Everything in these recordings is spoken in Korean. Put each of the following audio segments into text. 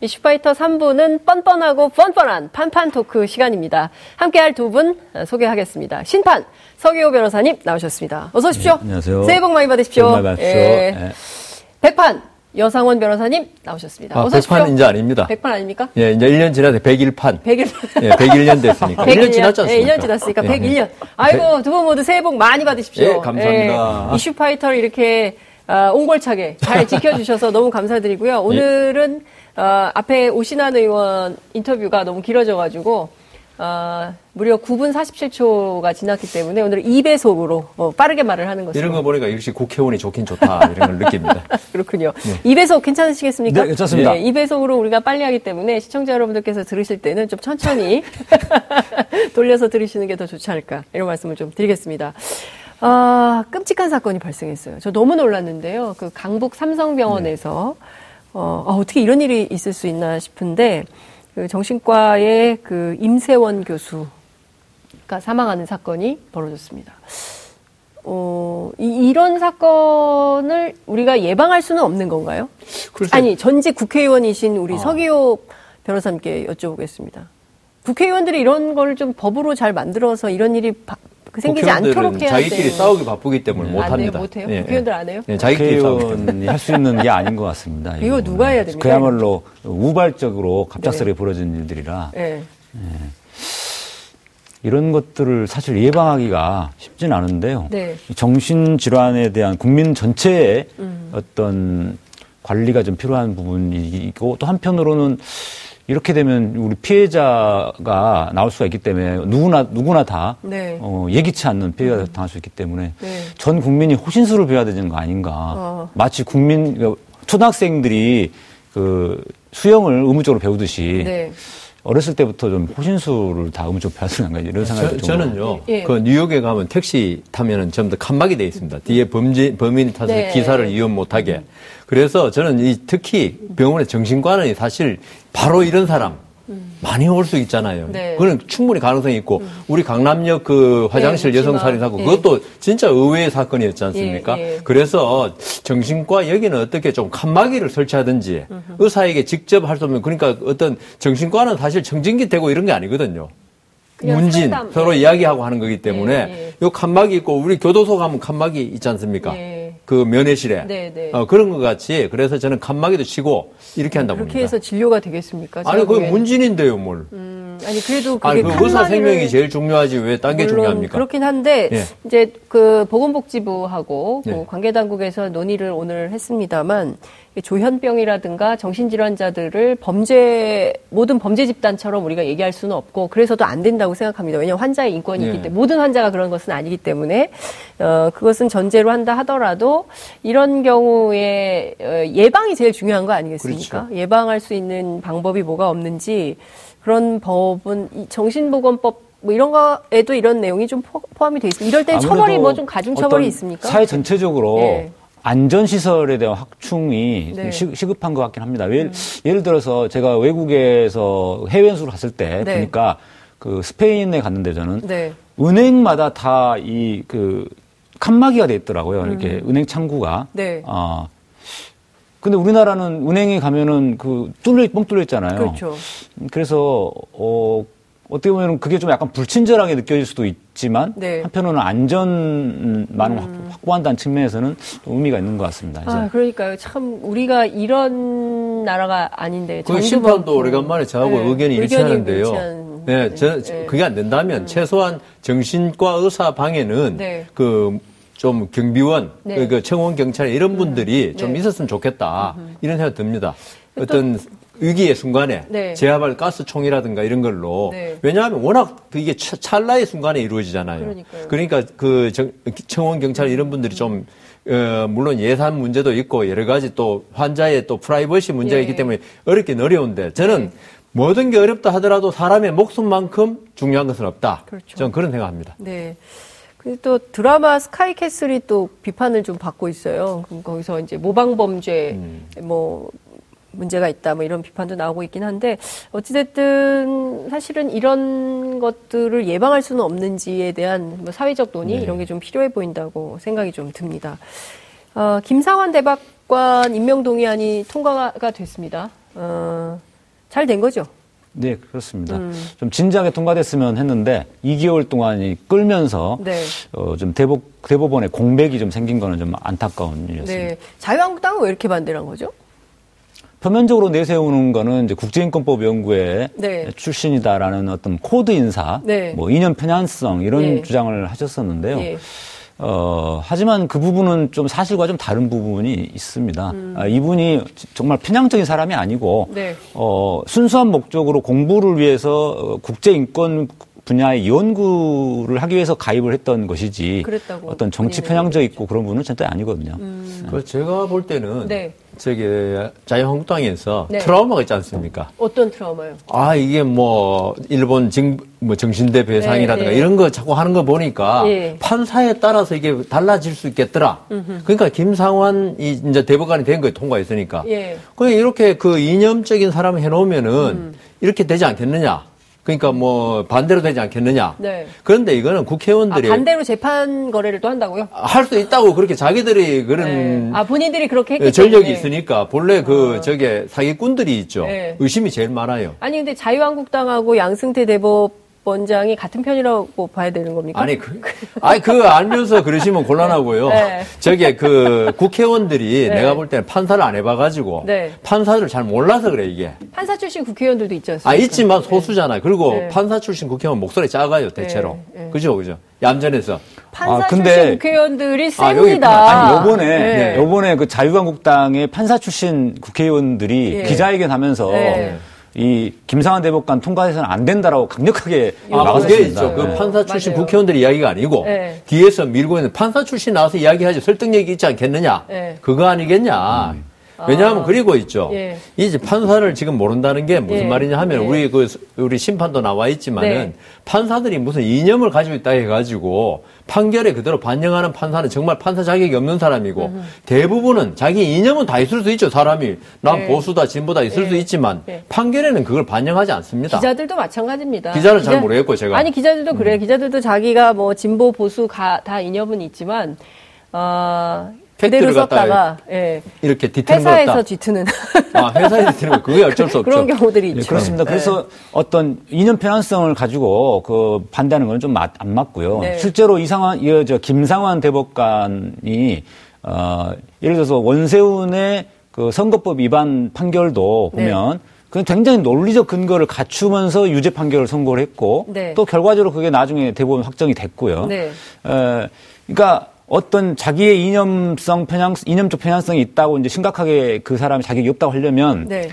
이슈파이터 3부는 뻔뻔하고 뻔뻔한 판판 토크 시간입니다. 함께할 두 분 소개하겠습니다. 신판 서기호 변호사님 나오셨습니다. 어서 오십시오. 네, 안녕하세요. 새해 복 많이 받으십시오. 복 많이 받으십시오. 예. 예. 백판 여상원 변호사님 나오셨습니다. 어서 오십시오. 백판 이제 아닙니다. 백판 아닙니까? 예, 이제 1년 지나서 101판. 101판. 예, 101년 됐으니까. 100년 지났지 않습니까? 예, 1년 지났으니까 101년. 아이고, 두 분 모두 새해 복 많이 받으십시오. 예, 감사합니다. 예, 이슈파이터를 이렇게 옹골차게 잘 지켜주셔서 너무 감사드리고요. 오늘은 앞에 오신환 의원 인터뷰가 너무 길어져가지고 무려 9분 47초가 지났기 때문에 오늘 2배속으로 빠르게 말을 하는 것으로. 이런 거 보니까 역시 국회의원이 좋긴 좋다 이런 걸 느낍니다. 그렇군요. 네. 2배속 괜찮으시겠습니까? 네, 괜찮습니다. 네, 2배속으로 우리가 빨리 하기 때문에 시청자 여러분들께서 들으실 때는 좀 천천히 돌려서 들으시는 게 더 좋지 않을까 이런 말씀을 좀 드리겠습니다. 끔찍한 사건이 발생했어요. 저 너무 놀랐는데요. 그 강북 삼성병원에서 어떻게 이런 일이 있을 수 있나 싶은데 그 정신과의 그 임세원 교수가 사망하는 사건이 벌어졌습니다. 이런 사건을 우리가 예방할 수는 없는 건가요? 글쎄. 아니, 전직 국회의원이신 우리 서기호 변호사님께 여쭤보겠습니다. 국회의원들이 이런 걸 좀 법으로 잘 만들어서 이런 일이 생기지 않도록 해야 자기끼리 싸우기 바쁘기 때문에 못합니다. 못해요? 예, 국회의원들 안 해요? 예, 자기끼리 국회의원이 할 수 있는 게 아닌 것 같습니다. 이거 누가 해야 됩니까? 그야말로 우발적으로 갑작스레 벌어진 일들이라 이런 것들을 사실 예방하기가 쉽진 않은데요. 정신질환에 대한 국민 전체의 어떤 관리가 좀 필요한 부분이고 또 한편으로는 이렇게 되면 우리 피해자가 나올 수가 있기 때문에 누구나 다 예기치 않는 피해가 당할 수 있기 때문에 전 국민이 호신술을 배워야 되는 거 아닌가. 마치 초등학생들이 그 수영을 의무적으로 배우듯이 어렸을 때부터 좀 호신술을 다 의무적으로 배워야 되는 거 아닌가 이런 생각이 좀. 저는요. 그 뉴욕에 가면 택시 타면은 전부 다 칸막이 돼 있습니다. 뒤에 범인이 타서 기사를 이용 못하게. 그래서 저는 특히 병원의 정신과는 사실 바로 이런 사람 많이 올 수 있잖아요. 그거는 충분히 가능성이 있고 우리 강남역 그 화장실 여성살인 사건 그것도 진짜 의외의 사건이었지 않습니까? 그래서 정신과 여기는 어떻게 좀 칸막이를 설치하든지 의사에게 직접 할 수 없는 그러니까 어떤 정신과는 사실 청진기 되고 이런 게 아니거든요. 문진 상담. 서로 이야기하고 하는 거기 때문에 요 칸막이 있고 우리 교도소 가면 칸막이 있지 않습니까? 그 면회실에 그런 것 같이 그래서 저는 칸막이도 치고 이렇게 한다고 봅니다. 그렇게 해서 진료가 되겠습니까? 아니 그게 문진인데요 뭘. 아니 그래도 그게 그 의사 생명이 제일 중요하지 왜 딴 게 중요합니까? 그렇긴 한데 이제 그 보건복지부하고 그 관계 당국에서 논의를 오늘 했습니다만 조현병이라든가 정신질환자들을 모든 범죄 집단처럼 우리가 얘기할 수는 없고 그래서도 안 된다고 생각합니다. 왜냐하면 환자의 인권이 있기 때문에 모든 환자가 그런 것은 아니기 때문에 그것은 전제로 한다 하더라도 이런 경우에 예방이 제일 중요한 거 아니겠습니까? 그렇죠. 예방할 수 있는 방법이 뭐가 없는지 그런 법은 이 정신보건법 뭐 이런 거에도 이런 내용이 좀 포함이 돼 있습니다. 이럴 때 처벌이 뭐 좀 가중 처벌이 있습니까? 사회 전체적으로 안전시설에 대한 확충이 시급한 것 같긴 합니다. 예를 들어서 제가 외국에서 해외 연수로 갔을 때 보니까 그 스페인에 갔는데 저는 은행마다 다 이 그 칸막이가 돼 있더라고요. 이렇게 은행 창구가. 근데 우리나라는 은행에 가면은 그 뻥 뚫려 있잖아요. 그렇죠. 그래서 어떻게 보면 그게 좀 약간 불친절하게 느껴질 수도 있지만 한편으로는 안전만을 확보한다는 측면에서는 의미가 있는 것 같습니다. 이제. 아 그러니까요. 참 우리가 이런 나라가 아닌데. 그 심판도 오래간만에 저하고 의견이 일치하는데요. 그게 안 된다면 최소한 정신과 의사 방에는 좀 경비원, 그 청원 경찰 이런 분들이 좀 있었으면 좋겠다 이런 생각 듭니다. 어떤 위기의 순간에 제압할 가스총이라든가 이런 걸로 왜냐하면 워낙 이게 찰나의 순간에 이루어지잖아요. 그러니까 그 청원 경찰 이런 분들이 좀 물론 예산 문제도 있고 여러 가지 또 환자의 또 프라이버시 문제가 있기 때문에 어렵긴 어려운데 저는 모든 게 어렵다 하더라도 사람의 목숨만큼 중요한 것은 없다. 그렇죠. 저는 그런 생각합니다. 네. 또 드라마 스카이캐슬이 또 비판을 좀 받고 있어요. 그럼 거기서 이제 모방범죄 뭐 문제가 있다 뭐 이런 비판도 나오고 있긴 한데 어찌됐든 사실은 이런 것들을 예방할 수는 없는지에 대한 뭐 사회적 논의 이런 게 좀 필요해 보인다고 생각이 좀 듭니다. 김상환 대법관 임명동의안이 통과가 됐습니다. 잘 된 거죠? 네, 그렇습니다. 좀 진작에 통과됐으면 했는데 2개월 동안이 끌면서 네. 좀 대법원의 공백이 좀 생긴 거는 좀 안타까운 일이었습니다. 네. 자유한국당은 왜 이렇게 반대를 한 거죠? 표면적으로 내세우는 거는 이제 국제인권법연구회 네. 출신이다라는 어떤 코드 인사, 네. 뭐 이념 편향성 이런 네. 주장을 하셨었는데요. 네. 하지만 그 부분은 좀 사실과 좀 다른 부분이 있습니다. 이분이 정말 편향적인 사람이 아니고, 네. 순수한 목적으로 공부를 위해서 국제인권 분야의 연구를 하기 위해서 가입을 했던 것이지, 어떤 정치 편향적 있고 그런 부분은 절대 아니거든요. 그 제가 볼 때는, 네. 저게 자유한국당에서 네. 트라우마가 있지 않습니까? 어떤 트라우마요? 아, 이게 뭐, 일본 정신대 배상이라든가 네, 네. 이런 거 자꾸 하는 거 보니까 네. 판사에 따라서 이게 달라질 수 있겠더라. 음흠. 그러니까 김상환이 이제 대법관이 된 거에 통과했으니까. 예. 그러니까 이렇게 그 이념적인 사람 해놓으면은 이렇게 되지 않겠느냐. 그러니까 뭐 반대로 되지 않겠느냐. 네. 그런데 이거는 국회의원들이. 아, 반대로 재판 거래를 또 한다고요? 할 수 있다고 그렇게 자기들이 그런. 네. 아, 본인들이 그렇게 했기 전력이 때문에. 있으니까 본래 저게 사기꾼들이 있죠. 네. 의심이 제일 많아요. 아니, 근데 자유한국당하고 양승태 대법원장이 같은 편이라고 봐야 되는 겁니까? 아니, 그거 알면서 그러시면 곤란하고요. 네. 저게 그 국회의원들이 네. 내가 볼 때는 판사를 안 해봐가지고 네. 판사를 잘 몰라서 그래, 이게. 판사 출신 국회의원들도 있지 않습니까? 아, 있지만 소수잖아요. 그리고 네. 판사 출신 국회의원 목소리 작아요, 대체로. 네. 네. 그죠? 얌전해서. 판사 출신 국회의원들이 셉니다. 아니, 요번에 그 자유한국당의 판사 출신 국회의원들이 네. 기자회견 하면서 네. 이 김상환 대법관 통과해서는 안 된다라고 강력하게 나왔습니다. 네. 그 판사 출신 맞아요. 국회의원들의 이야기가 아니고 네. 뒤에서 밀고 있는 판사 출신 나와서 이야기하지 설득력이 있지 않겠느냐. 네. 그거 아니겠냐. 왜냐하면 그리고 있죠. 예. 이제 판사를 지금 모른다는 게 무슨 예. 말이냐 하면 예. 우리 심판도 나와 있지만은 네. 판사들이 무슨 이념을 가지고 있다 해가지고 판결에 그대로 반영하는 판사는 정말 판사 자격이 없는 사람이고 대부분은 자기 이념은 다 있을 수 있죠. 사람이 난 예. 보수다 진보다 있을 예. 수 있지만 예. 판결에는 그걸 반영하지 않습니다. 기자들도 마찬가지입니다. 기자는 잘 모르겠고 제가. 아니 기자들도 그래요. 기자들도 자기가 뭐 진보 보수 다 이념은 있지만 그대로 썼다가 예. 이렇게 뒤트는 회사에서 뒤트는 회사에서 뒤트는 그게 어쩔 수 없죠. 그런 경우들이 있죠. 예, 그렇습니다. 네. 그래서 어떤 이념 편향성을 가지고 그 반대하는 건 좀 안 맞고요. 네. 실제로 김상환 대법관이 예를 들어서 원세훈의 그 선거법 위반 판결도 보면 네. 그 굉장히 논리적 근거를 갖추면서 유죄 판결을 선고를 했고 네. 또 결과적으로 그게 나중에 대법원 확정이 됐고요. 네. 그러니까 어떤 자기의 이념적 편향성이 있다고 이제 심각하게 그 사람이 자격이 없다고 하려면, 네.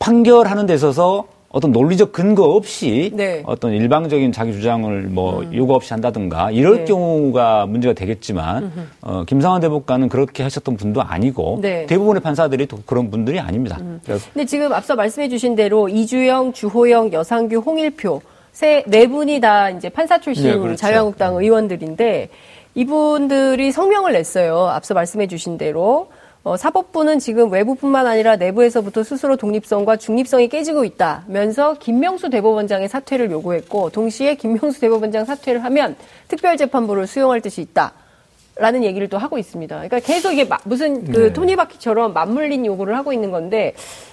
판결하는 데 있어서 어떤 논리적 근거 없이 네. 어떤 일방적인 자기 주장을 뭐 요구 없이 한다든가 이럴 네. 경우가 문제가 되겠지만, 김상환 대법관은 그렇게 하셨던 분도 아니고 네. 대부분의 판사들이 그런 분들이 아닙니다. 근데 지금 앞서 말씀해 주신 대로 이주영, 주호영, 여상규, 홍일표 네 분이 다 이제 판사 출신 네, 그렇죠. 자유한국당 의원들인데 이분들이 성명을 냈어요. 앞서 말씀해 주신 대로 사법부는 지금 외부뿐만 아니라 내부에서부터 스스로 독립성과 중립성이 깨지고 있다면서 김명수 대법원장의 사퇴를 요구했고 동시에 김명수 대법원장 사퇴를 하면 특별재판부를 수용할 뜻이 있다라는 얘기를 또 하고 있습니다. 그러니까 계속 이게 무슨 그 토니바퀴처럼 맞물린 요구를 하고 있는 건데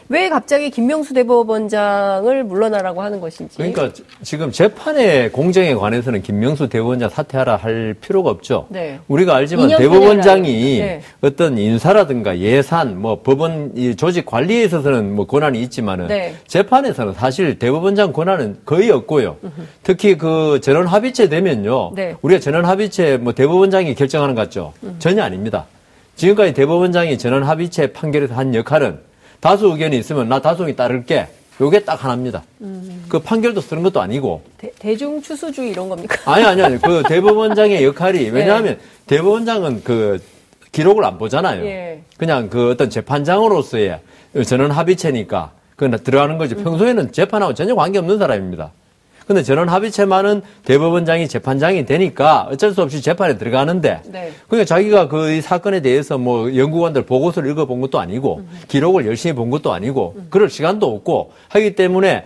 왜 갑자기 김명수 대법원장을 물러나라고 하는 것인지. 그러니까 지금 재판의 공정에 관해서는 김명수 대법원장 사퇴하라 할 필요가 없죠. 네. 우리가 알지만 대법원장이 네. 어떤 인사라든가 예산, 뭐 법원 조직 관리에 있어서는 뭐 권한이 있지만은 네. 재판에서는 사실 대법원장 권한은 거의 없고요. 특히 그 전원합의체 되면요. 네. 우리가 전원합의체 뭐 대법원장이 결정하는 것 같죠. 전혀 아닙니다. 지금까지 대법원장이 전원합의체 판결에서 한 역할은 다수 의견이 있으면 나 다수의 따를게. 요게 딱 하나입니다. 그 판결도 쓰는 것도 아니고. 대중 추수주의 이런 겁니까? 아니. 그 대법원장의 역할이, 왜냐하면 네. 대법원장은 그 기록을 안 보잖아요. 예. 그냥 그 어떤 재판장으로서의 전원 합의체니까 그건 들어가는 거지. 평소에는 재판하고 전혀 관계없는 사람입니다. 근데 전원 합의체만은 대법원장이 재판장이 되니까 어쩔 수 없이 재판에 들어가는데, 네. 그러니까 자기가 그 이 사건에 대해서 뭐 연구관들 보고서를 읽어본 것도 아니고, 기록을 열심히 본 것도 아니고, 그럴 시간도 없고, 하기 때문에,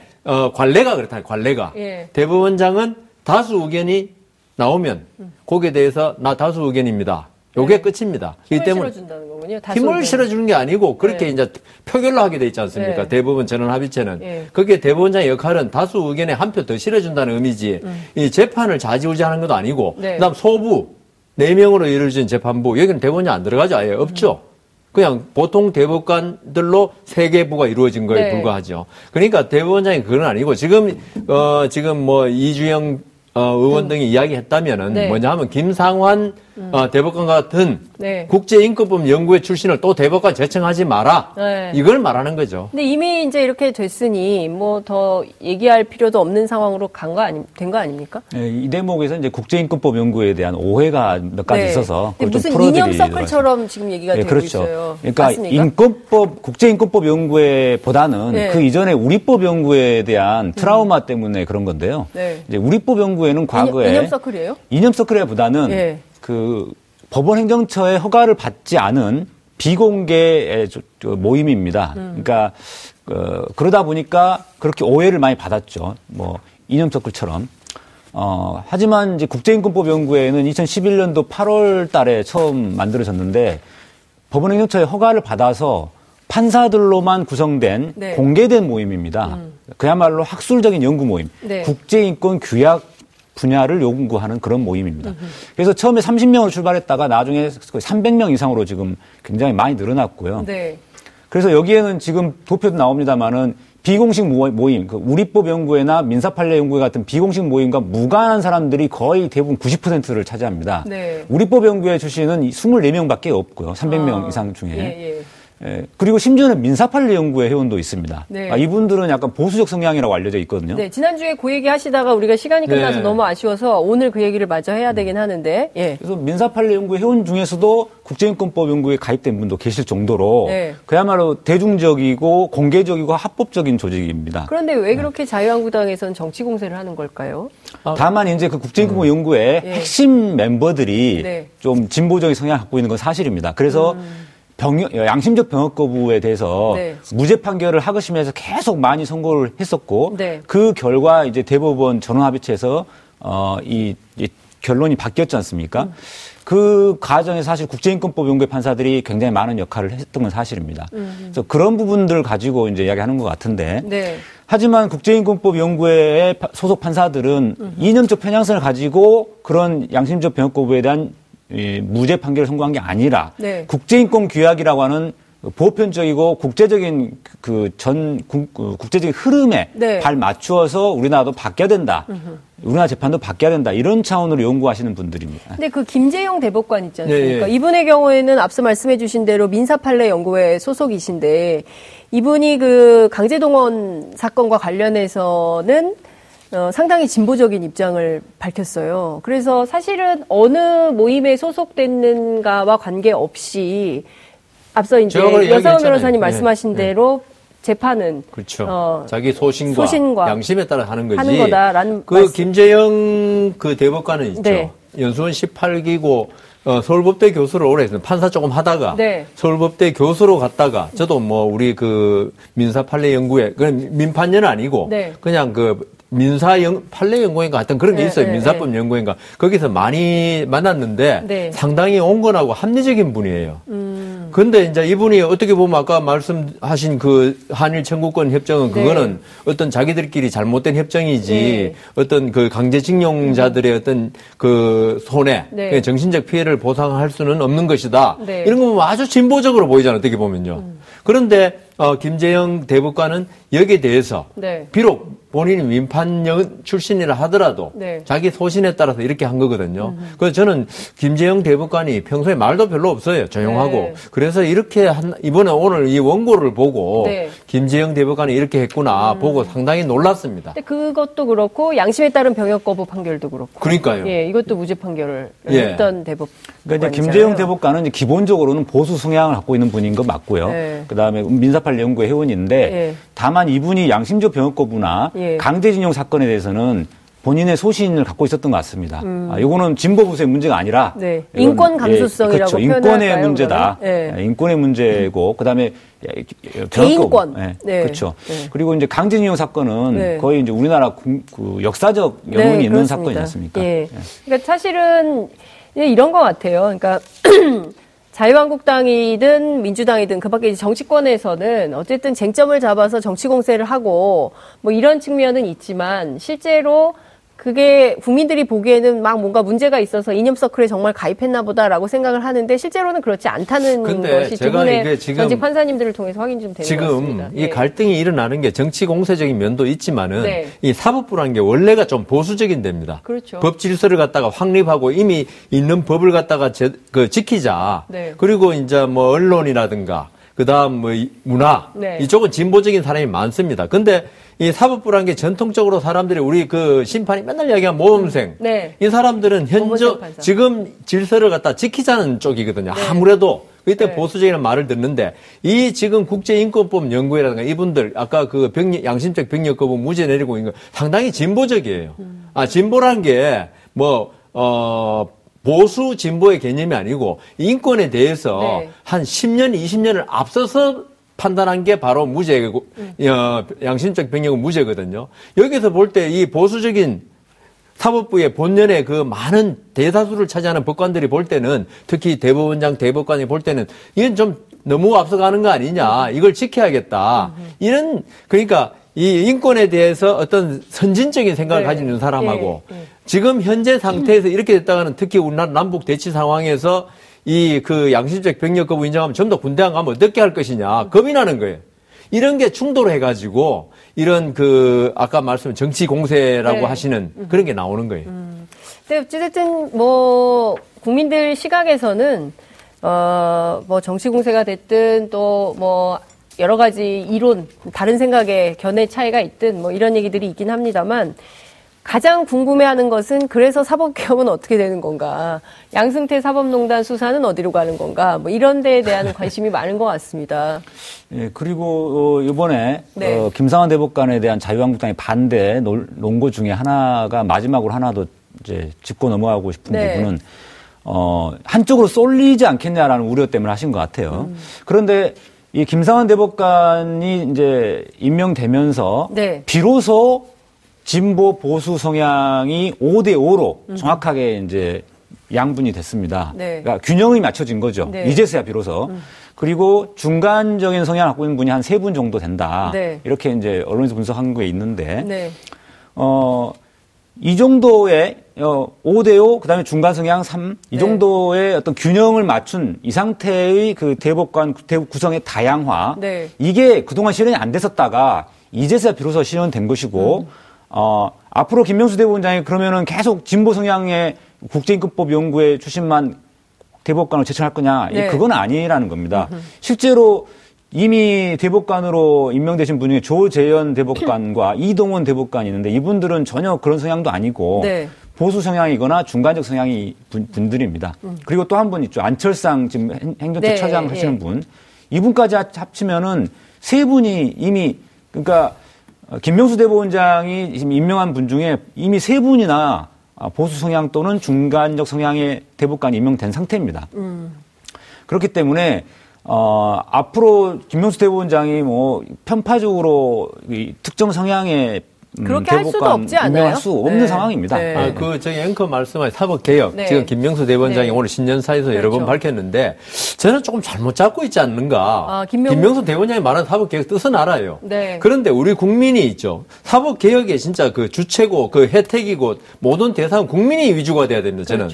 관례가 그렇다, 관례가. 예. 대법원장은 다수 의견이 나오면, 거기에 대해서 나 다수 의견입니다. 요게 끝입니다. 힘을 실어준다는 거군요. 힘을 실어주는 게 아니고 그렇게 네. 이제 표결로 하게 돼 있지 않습니까? 네. 대법원 전원 합의체는. 네. 그게 대법원장의 역할은 다수 의견에 한 표 더 실어준다는 의미지 이 재판을 좌지우지하는 것도 아니고 네. 그다음 소부 4명으로 이루어진 재판부 여기는 대법원이 안 들어가죠. 아예 없죠. 그냥 보통 대법관들로 3개부가 이루어진 거에 네. 불과하죠. 그러니까 대법원장이 그건 아니고 지금 뭐 이주영 의원 등이 이야기했다면은 네. 뭐냐 하면 김상환 대법관 같은 네. 국제인권법연구회 출신을 또 대법관 제청하지 마라. 네. 이걸 말하는 거죠. 근데 이미 이제 이렇게 됐으니 뭐 더 얘기할 필요도 없는 상황으로 된 거 아닙니까? 네, 이 대목에서 이제 국제인권법연구회에 대한 오해가 몇 가지 네. 있어서 그걸 좀 풀어드리려고 무슨 인형서클처럼 지금 얘기가 네, 되고 그렇죠. 있어요. 그러니까 맞습니까? 국제인권법연구회보다는 네. 그 이전에 우리법연구회에 대한 트라우마 때문에 그런 건데요. 네. 이제 우리법연구회는 과거에 이념서클이에요? 이념서클보다는 네. 그 법원 행정처의 허가를 받지 않은 비공개 모임입니다. 그러니까 그러다 보니까 그렇게 오해를 많이 받았죠. 뭐 이념서클처럼. 하지만 이제 국제인권법연구회는 2011년도 8월 달에 처음 만들어졌는데 법원 행정처의 허가를 받아서 판사들로만 구성된 네. 공개된 모임입니다. 그야말로 학술적인 연구 모임. 네. 국제인권 규약 분야를 연구하는 그런 모임입니다. 그래서 처음에 30명으로 출발했다가 나중에 300명 이상으로 지금 굉장히 많이 늘어났고요. 네. 그래서 여기에는 지금 도표도 나옵니다만은 비공식 모임, 그 우리법연구회나 민사판례연구회 같은 비공식 모임과 무관한 사람들이 거의 대부분 90%를 차지합니다. 네. 우리법연구회 출신은 24명밖에 없고요. 300명 이상 중에. 예, 예. 예, 그리고 심지어는 민사판례연구회 회원도 있습니다. 네. 아, 이분들은 약간 보수적 성향이라고 알려져 있거든요. 네, 지난주에 그 얘기 하시다가 우리가 시간이 끝나서 네. 너무 아쉬워서 오늘 그 얘기를 마저 해야 되긴 하는데. 예. 그래서 민사판례연구회 회원 중에서도 국제인권법연구회에 가입된 분도 계실 정도로 네. 그야말로 대중적이고 공개적이고 합법적인 조직입니다. 그런데 왜 그렇게 네. 자유한국당에서는 정치 공세를 하는 걸까요? 다만 이제 그 국제인권법연구회의 네. 핵심 멤버들이 네. 좀 진보적인 성향을 갖고 있는 건 사실입니다. 그래서 양심적 병역 거부에 대해서 네. 무죄 판결을 하급심에서 계속 많이 선고를 했었고 네. 그 결과 이제 대법원 전원합의체에서 이 결론이 바뀌었지 않습니까? 그 과정에 사실 국제인권법연구회 판사들이 굉장히 많은 역할을 했던 건 사실입니다. 그래서 그런 부분들 가지고 이제 이야기하는 것 같은데 네. 하지만 국제인권법연구회의 소속 판사들은 이념적 편향성을 가지고 그런 양심적 병역 거부에 대한 무죄 판결을 선고한 게 아니라 네. 국제인권 규약이라고 하는 보편적이고 국제적인 국제적인 흐름에 네. 발 맞추어서 우리나라도 바뀌어야 된다. 우리나라 재판도 바뀌어야 된다. 이런 차원으로 연구하시는 분들입니다. 근데 그 김재형 대법관 있지 않습니까? 네. 이분의 경우에는 앞서 말씀해 주신 대로 민사판례연구회 소속이신데 이분이 그 강제동원 사건과 관련해서는 상당히 진보적인 입장을 밝혔어요. 그래서 사실은 어느 모임에 소속됐는가와 관계없이 앞서 이제 여상원 변호사님 말씀하신 네. 대로 재판은 그렇죠. 자기 소신과 양심에 따라 하는 거지. 하는 거다라는 김재형 그 대법관은 있죠. 네. 연수원 18기고 서울법대 교수를 오래 했어요. 판사 조금 하다가 네. 서울법대 교수로 갔다가 저도 뭐 우리 그 민사판례연구회 그건 민판례는 아니고 네. 그냥 그 판례연구회인가 하여튼 그런 게 있어요. 네, 민사법연구회인가. 네. 거기서 많이 만났는데 네. 상당히 온건하고 합리적인 분이에요. 근데 이제 이분이 어떻게 보면 아까 말씀하신 그 한일청구권 협정은 네. 그거는 어떤 자기들끼리 잘못된 협정이지 네. 어떤 그 강제징용자들의 어떤 그 손해, 네. 정신적 피해를 보상할 수는 없는 것이다. 네. 이런 거 보면 아주 진보적으로 보이잖아요. 어떻게 보면요. 그런데 김재형 대법관은 여기에 대해서 네. 비록 본인이 민판 출신이라 하더라도 네. 자기 소신에 따라서 이렇게 한 거거든요. 그래서 저는 김재형 대법관이 평소에 말도 별로 없어요. 조용하고. 네. 그래서 이렇게 이번에 오늘 이 원고를 보고 네. 김재형 대법관이 이렇게 했구나 보고 상당히 놀랐습니다. 근데 그것도 그렇고 양심에 따른 병역 거부 판결도 그렇고. 그러니까요. 예, 이것도 무죄 판결을 했던 예. 대법관. 그러니까 이제 김재형 대법관은 이제 기본적으로는 보수 성향을 갖고 있는 분인 거 맞고요. 네. 그다음에 민사판례연구회 회원인데 예. 다만 이분이 양심적 병역 거부나 예. 강제징용 사건에 대해서는 본인의 소신을 갖고 있었던 것 같습니다. 이거는 진보보수의 문제가 아니라 네. 인권 감수성이라고 표현할까요? 그렇죠. 인권의 문제다. 네. 인권의 문제고 그다음에 개인권. 네. 네. 그렇죠. 네. 그리고 이제 강제징용 사건은 네. 거의 이제 우리나라 그 역사적 영웅이 네, 있는 사건이지 않습니까? 네. 네. 그러니까 사실은 이런 것 같아요. 그러니까 자유한국당이든 민주당이든 그 밖에 정치권에서는 어쨌든 쟁점을 잡아서 정치 공세를 하고 뭐 이런 측면은 있지만 실제로 그게 국민들이 보기에는 막 뭔가 문제가 있어서 이념 서클에 정말 가입했나 보다라고 생각을 하는데 실제로는 그렇지 않다는 것이 두분의 전직 판사님들을 통해서 확인 좀 되는 것 같습니다. 지금 이 갈등이 일어나는 게 정치 공세적인 면도 있지만은 이 사법부라는 게 원래가 좀 보수적인 데입니다. 그렇죠. 법 질서를 갖다가 확립하고 이미 있는 법을 갖다가 지키자. 그리고 이제 뭐 언론이라든가 그다음 뭐 문화 이쪽은 진보적인 사람이 많습니다. 근데 이 사법부라는 게 전통적으로 사람들이 우리 그 심판이 맨날 이야기한 모범생. 이 사람들은 현저 지금 질서를 갖다 지키자는 쪽이거든요. 아무래도 그때 보수적인 말을 듣는데 이 지금 국제인권법연구회라든가 이분들 아까 그 양심적 병력 거부 무죄 내리고 있는 거 상당히 진보적이에요. 아 진보란 게 뭐 보수 진보의 개념이 아니고 인권에 대해서 한 10년, 20년을 앞서서 판단한 게 바로 무죄고 양심적 병역은 무죄거든요. 여기서 볼 때 이 보수적인 사법부의 본연의 그 많은 대다수를 차지하는 법관들이 볼 때는 특히 대법원장, 대법관이 볼 때는 이건 좀 너무 앞서가는 거 아니냐. 이걸 지켜야겠다. 이런 그러니까 이 인권에 대해서 어떤 선진적인 생각을 가지는 사람하고 지금 현재 상태에서 이렇게 됐다가는 특히 우리나라 남북 대치 상황에서 이 그 양심적 병역 거부 인정하면 전부 다 군대 안 가면 어떻게 할 것이냐 겁이 나는 거예요. 이런 게 충돌해가지고 이런 그 아까 말씀하신 정치 공세라고 하시는 그런 게 나오는 거예요. 근데 어쨌든 뭐 국민들 시각에서는 뭐 정치 공세가 됐든 또 뭐 여러 가지 이론 다른 생각의 견해 차이가 있든 뭐 이런 얘기들이 있긴 합니다만. 가장 궁금해하는 것은 그래서 사법개혁은 어떻게 되는 건가, 양승태 사법농단 수사는 어디로 가는 건가, 뭐 이런 데에 대한 관심이 많은 것 같습니다. 예, 그리고 이번에 김상환 대법관에 대한 자유한국당의 반대 논고 중에 하나가 마지막으로 하나 더 이제 짚고 넘어가고 싶은 부분은 한쪽으로 쏠리지 않겠냐라는 우려 때문에 하신 것 같아요. 그런데 이 김상환 대법관이 이제 임명되면서 비로소 진보 보수 성향이 5대 5로 정확하게 이제 양분이 됐습니다. 그러니까 균형이 맞춰진 거죠. 이제서야 비로소. 그리고 중간적인 성향을 갖고 있는 분이 한 3분 정도 된다. 이렇게 이제 언론에서 분석한 게 있는데, 이 정도의 5대 5, 그다음에 중간 성향 3, 이 정도의 어떤 균형을 맞춘 이 상태의 그 대법관 구성의 다양화, 이게 그동안 실현이 안 됐었다가 이제서야 비로소 실현된 것이고. 앞으로 김명수 대법원장이 그러면은 계속 진보 성향의 국제인권법연구회 출신만 대법관으로 제청할 거냐? 그건 아니라는 겁니다. 실제로 이미 대법관으로 임명되신 분 중에 조재현 대법관과 이동원 대법관이 있는데 이분들은 전혀 그런 성향도 아니고 보수 성향이거나 중간적 성향이 분들입니다. 그리고 또 한 분 있죠. 안철상 지금 행정처 차장 하시는 분. 이분까지 합치면은 3분이 이미 그러니까 김명수 대법원장이 지금 임명한 분 중에 이미 3분이나 보수 성향 또는 중간적 성향의 대법관이 임명된 상태입니다. 그렇기 때문에 앞으로 김명수 대법원장이 뭐 편파적으로 이 특정 성향의 그렇게 대법관 할 수도 없지 않아요? 임명할 수 없는 상황입니다. 그 저희 앵커 말씀하신 사법개혁 지금 김명수 대법원장이 오늘 신년사에서 여러 번 밝혔는데 저는 조금 잘못 잡고 있지 않는가. 김명수 대법원장이 말한 사법개혁 뜻은 알아요. 그런데 우리 국민이 있죠. 사법개혁의 진짜 그 주체고 그 혜택이고 모든 대상은 국민이 위주가 돼야 됩니다. 저는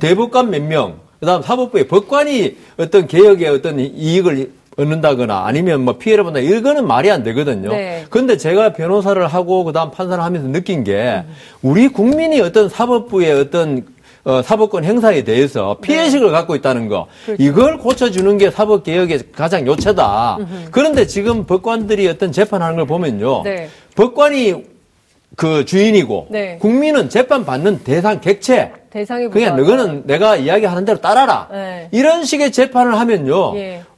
대법관 몇 명, 그다음 사법부의 법관이 어떤 개혁의 어떤 이익을 얻는다거나 아니면 뭐 피해를 본다 이거는 말이 안 되거든요. 근데 제가 변호사를 하고 그다음 판사를 하면서 느낀 게 우리 국민이 어떤 사법부의 어떤 사법권 행사에 대해서 피해식을 갖고 있다는 거. 이걸 고쳐주는 게 사법개혁의 가장 요체다. 그런데 지금 법관들이 어떤 재판하는 걸 보면요. 법관이 그 주인이고 국민은 재판받는 대상 객체. 그냥 너는 내가 이야기하는 대로 따라라. 이런 식의 재판을 하면요.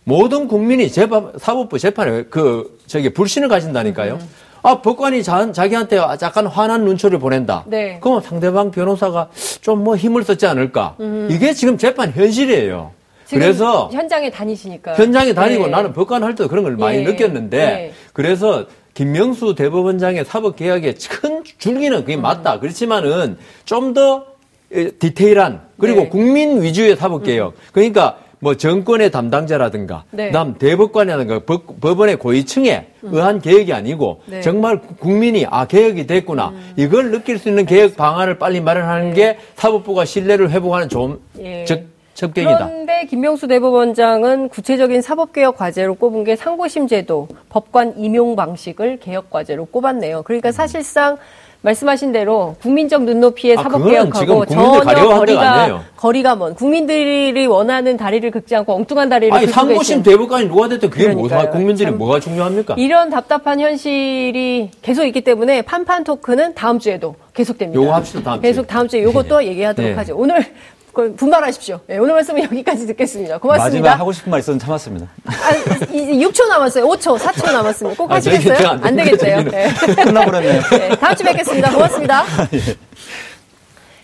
모든 국민이 사법부 재판에 불신을 가진다니까요. 아, 법관이 자기한테 약간 화난 눈초리를 보낸다. 그러면 상대방 변호사가 좀 뭐 힘을 썼지 않을까. 이게 지금 재판 현실이에요. 지금 그래서. 현장에 다니시니까. 현장에 다니고 나는 법관 할 때도 그런 걸 많이 느꼈는데. 그래서 김명수 대법원장의 사법개혁의 큰 줄기는 그게 맞다. 그렇지만은 좀 더 디테일한, 그리고 네. 국민 위주의 사법개혁. 그러니까 뭐 정권의 담당자라든가, 네. 남 대법관이라든가 법원의 고위층에 의한 개혁이 아니고 네. 정말 국민이 아 개혁이 됐구나 이걸 느낄 수 있는 개혁 방안을 빨리 마련하는 게 사법부가 신뢰를 회복하는 좀 적격이다. 그런데 김명수 대법원장은 구체적인 사법개혁 과제로 꼽은 게 상고심 제도, 법관 임용 방식을 개혁 과제로 꼽았네요. 그러니까 사실상 말씀하신 대로 국민적 눈높이의 사법개혁하고 전혀 거리가 먼 국민들이 원하는 다리를 긋지 않고 엉뚱한 다리를 긋고 있는. 상고심 대법관이 누가 됐든 그게 뭐가 국민들이 뭐가 중요합니까? 이런 답답한 현실이 계속 있기 때문에 판판 토크는 다음 주에도 계속됩니다. 요거 합시다 다음 주에. 계속 다음 주에 요것도 네. 얘기하도록 네. 하죠. 오늘 분발하십시오. 네, 오늘 말씀은 여기까지 듣겠습니다. 고맙습니다. 마지막 하고 싶은 말 있어서 참았습니다. 아, 6초 남았어요. 5초, 4초 남았습니다. 꼭 하시겠어요? 안 되겠어요. 네. 끝나버렸네요. 네, 다음 주에 뵙겠습니다. 고맙습니다.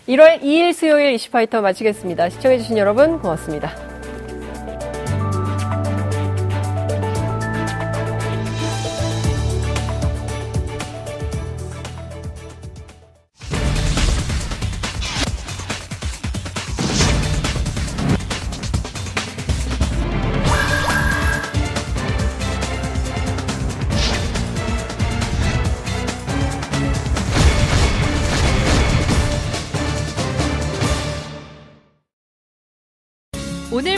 1월 2일 수요일 이슈파이터 마치겠습니다. 시청해주신 여러분 고맙습니다. 오늘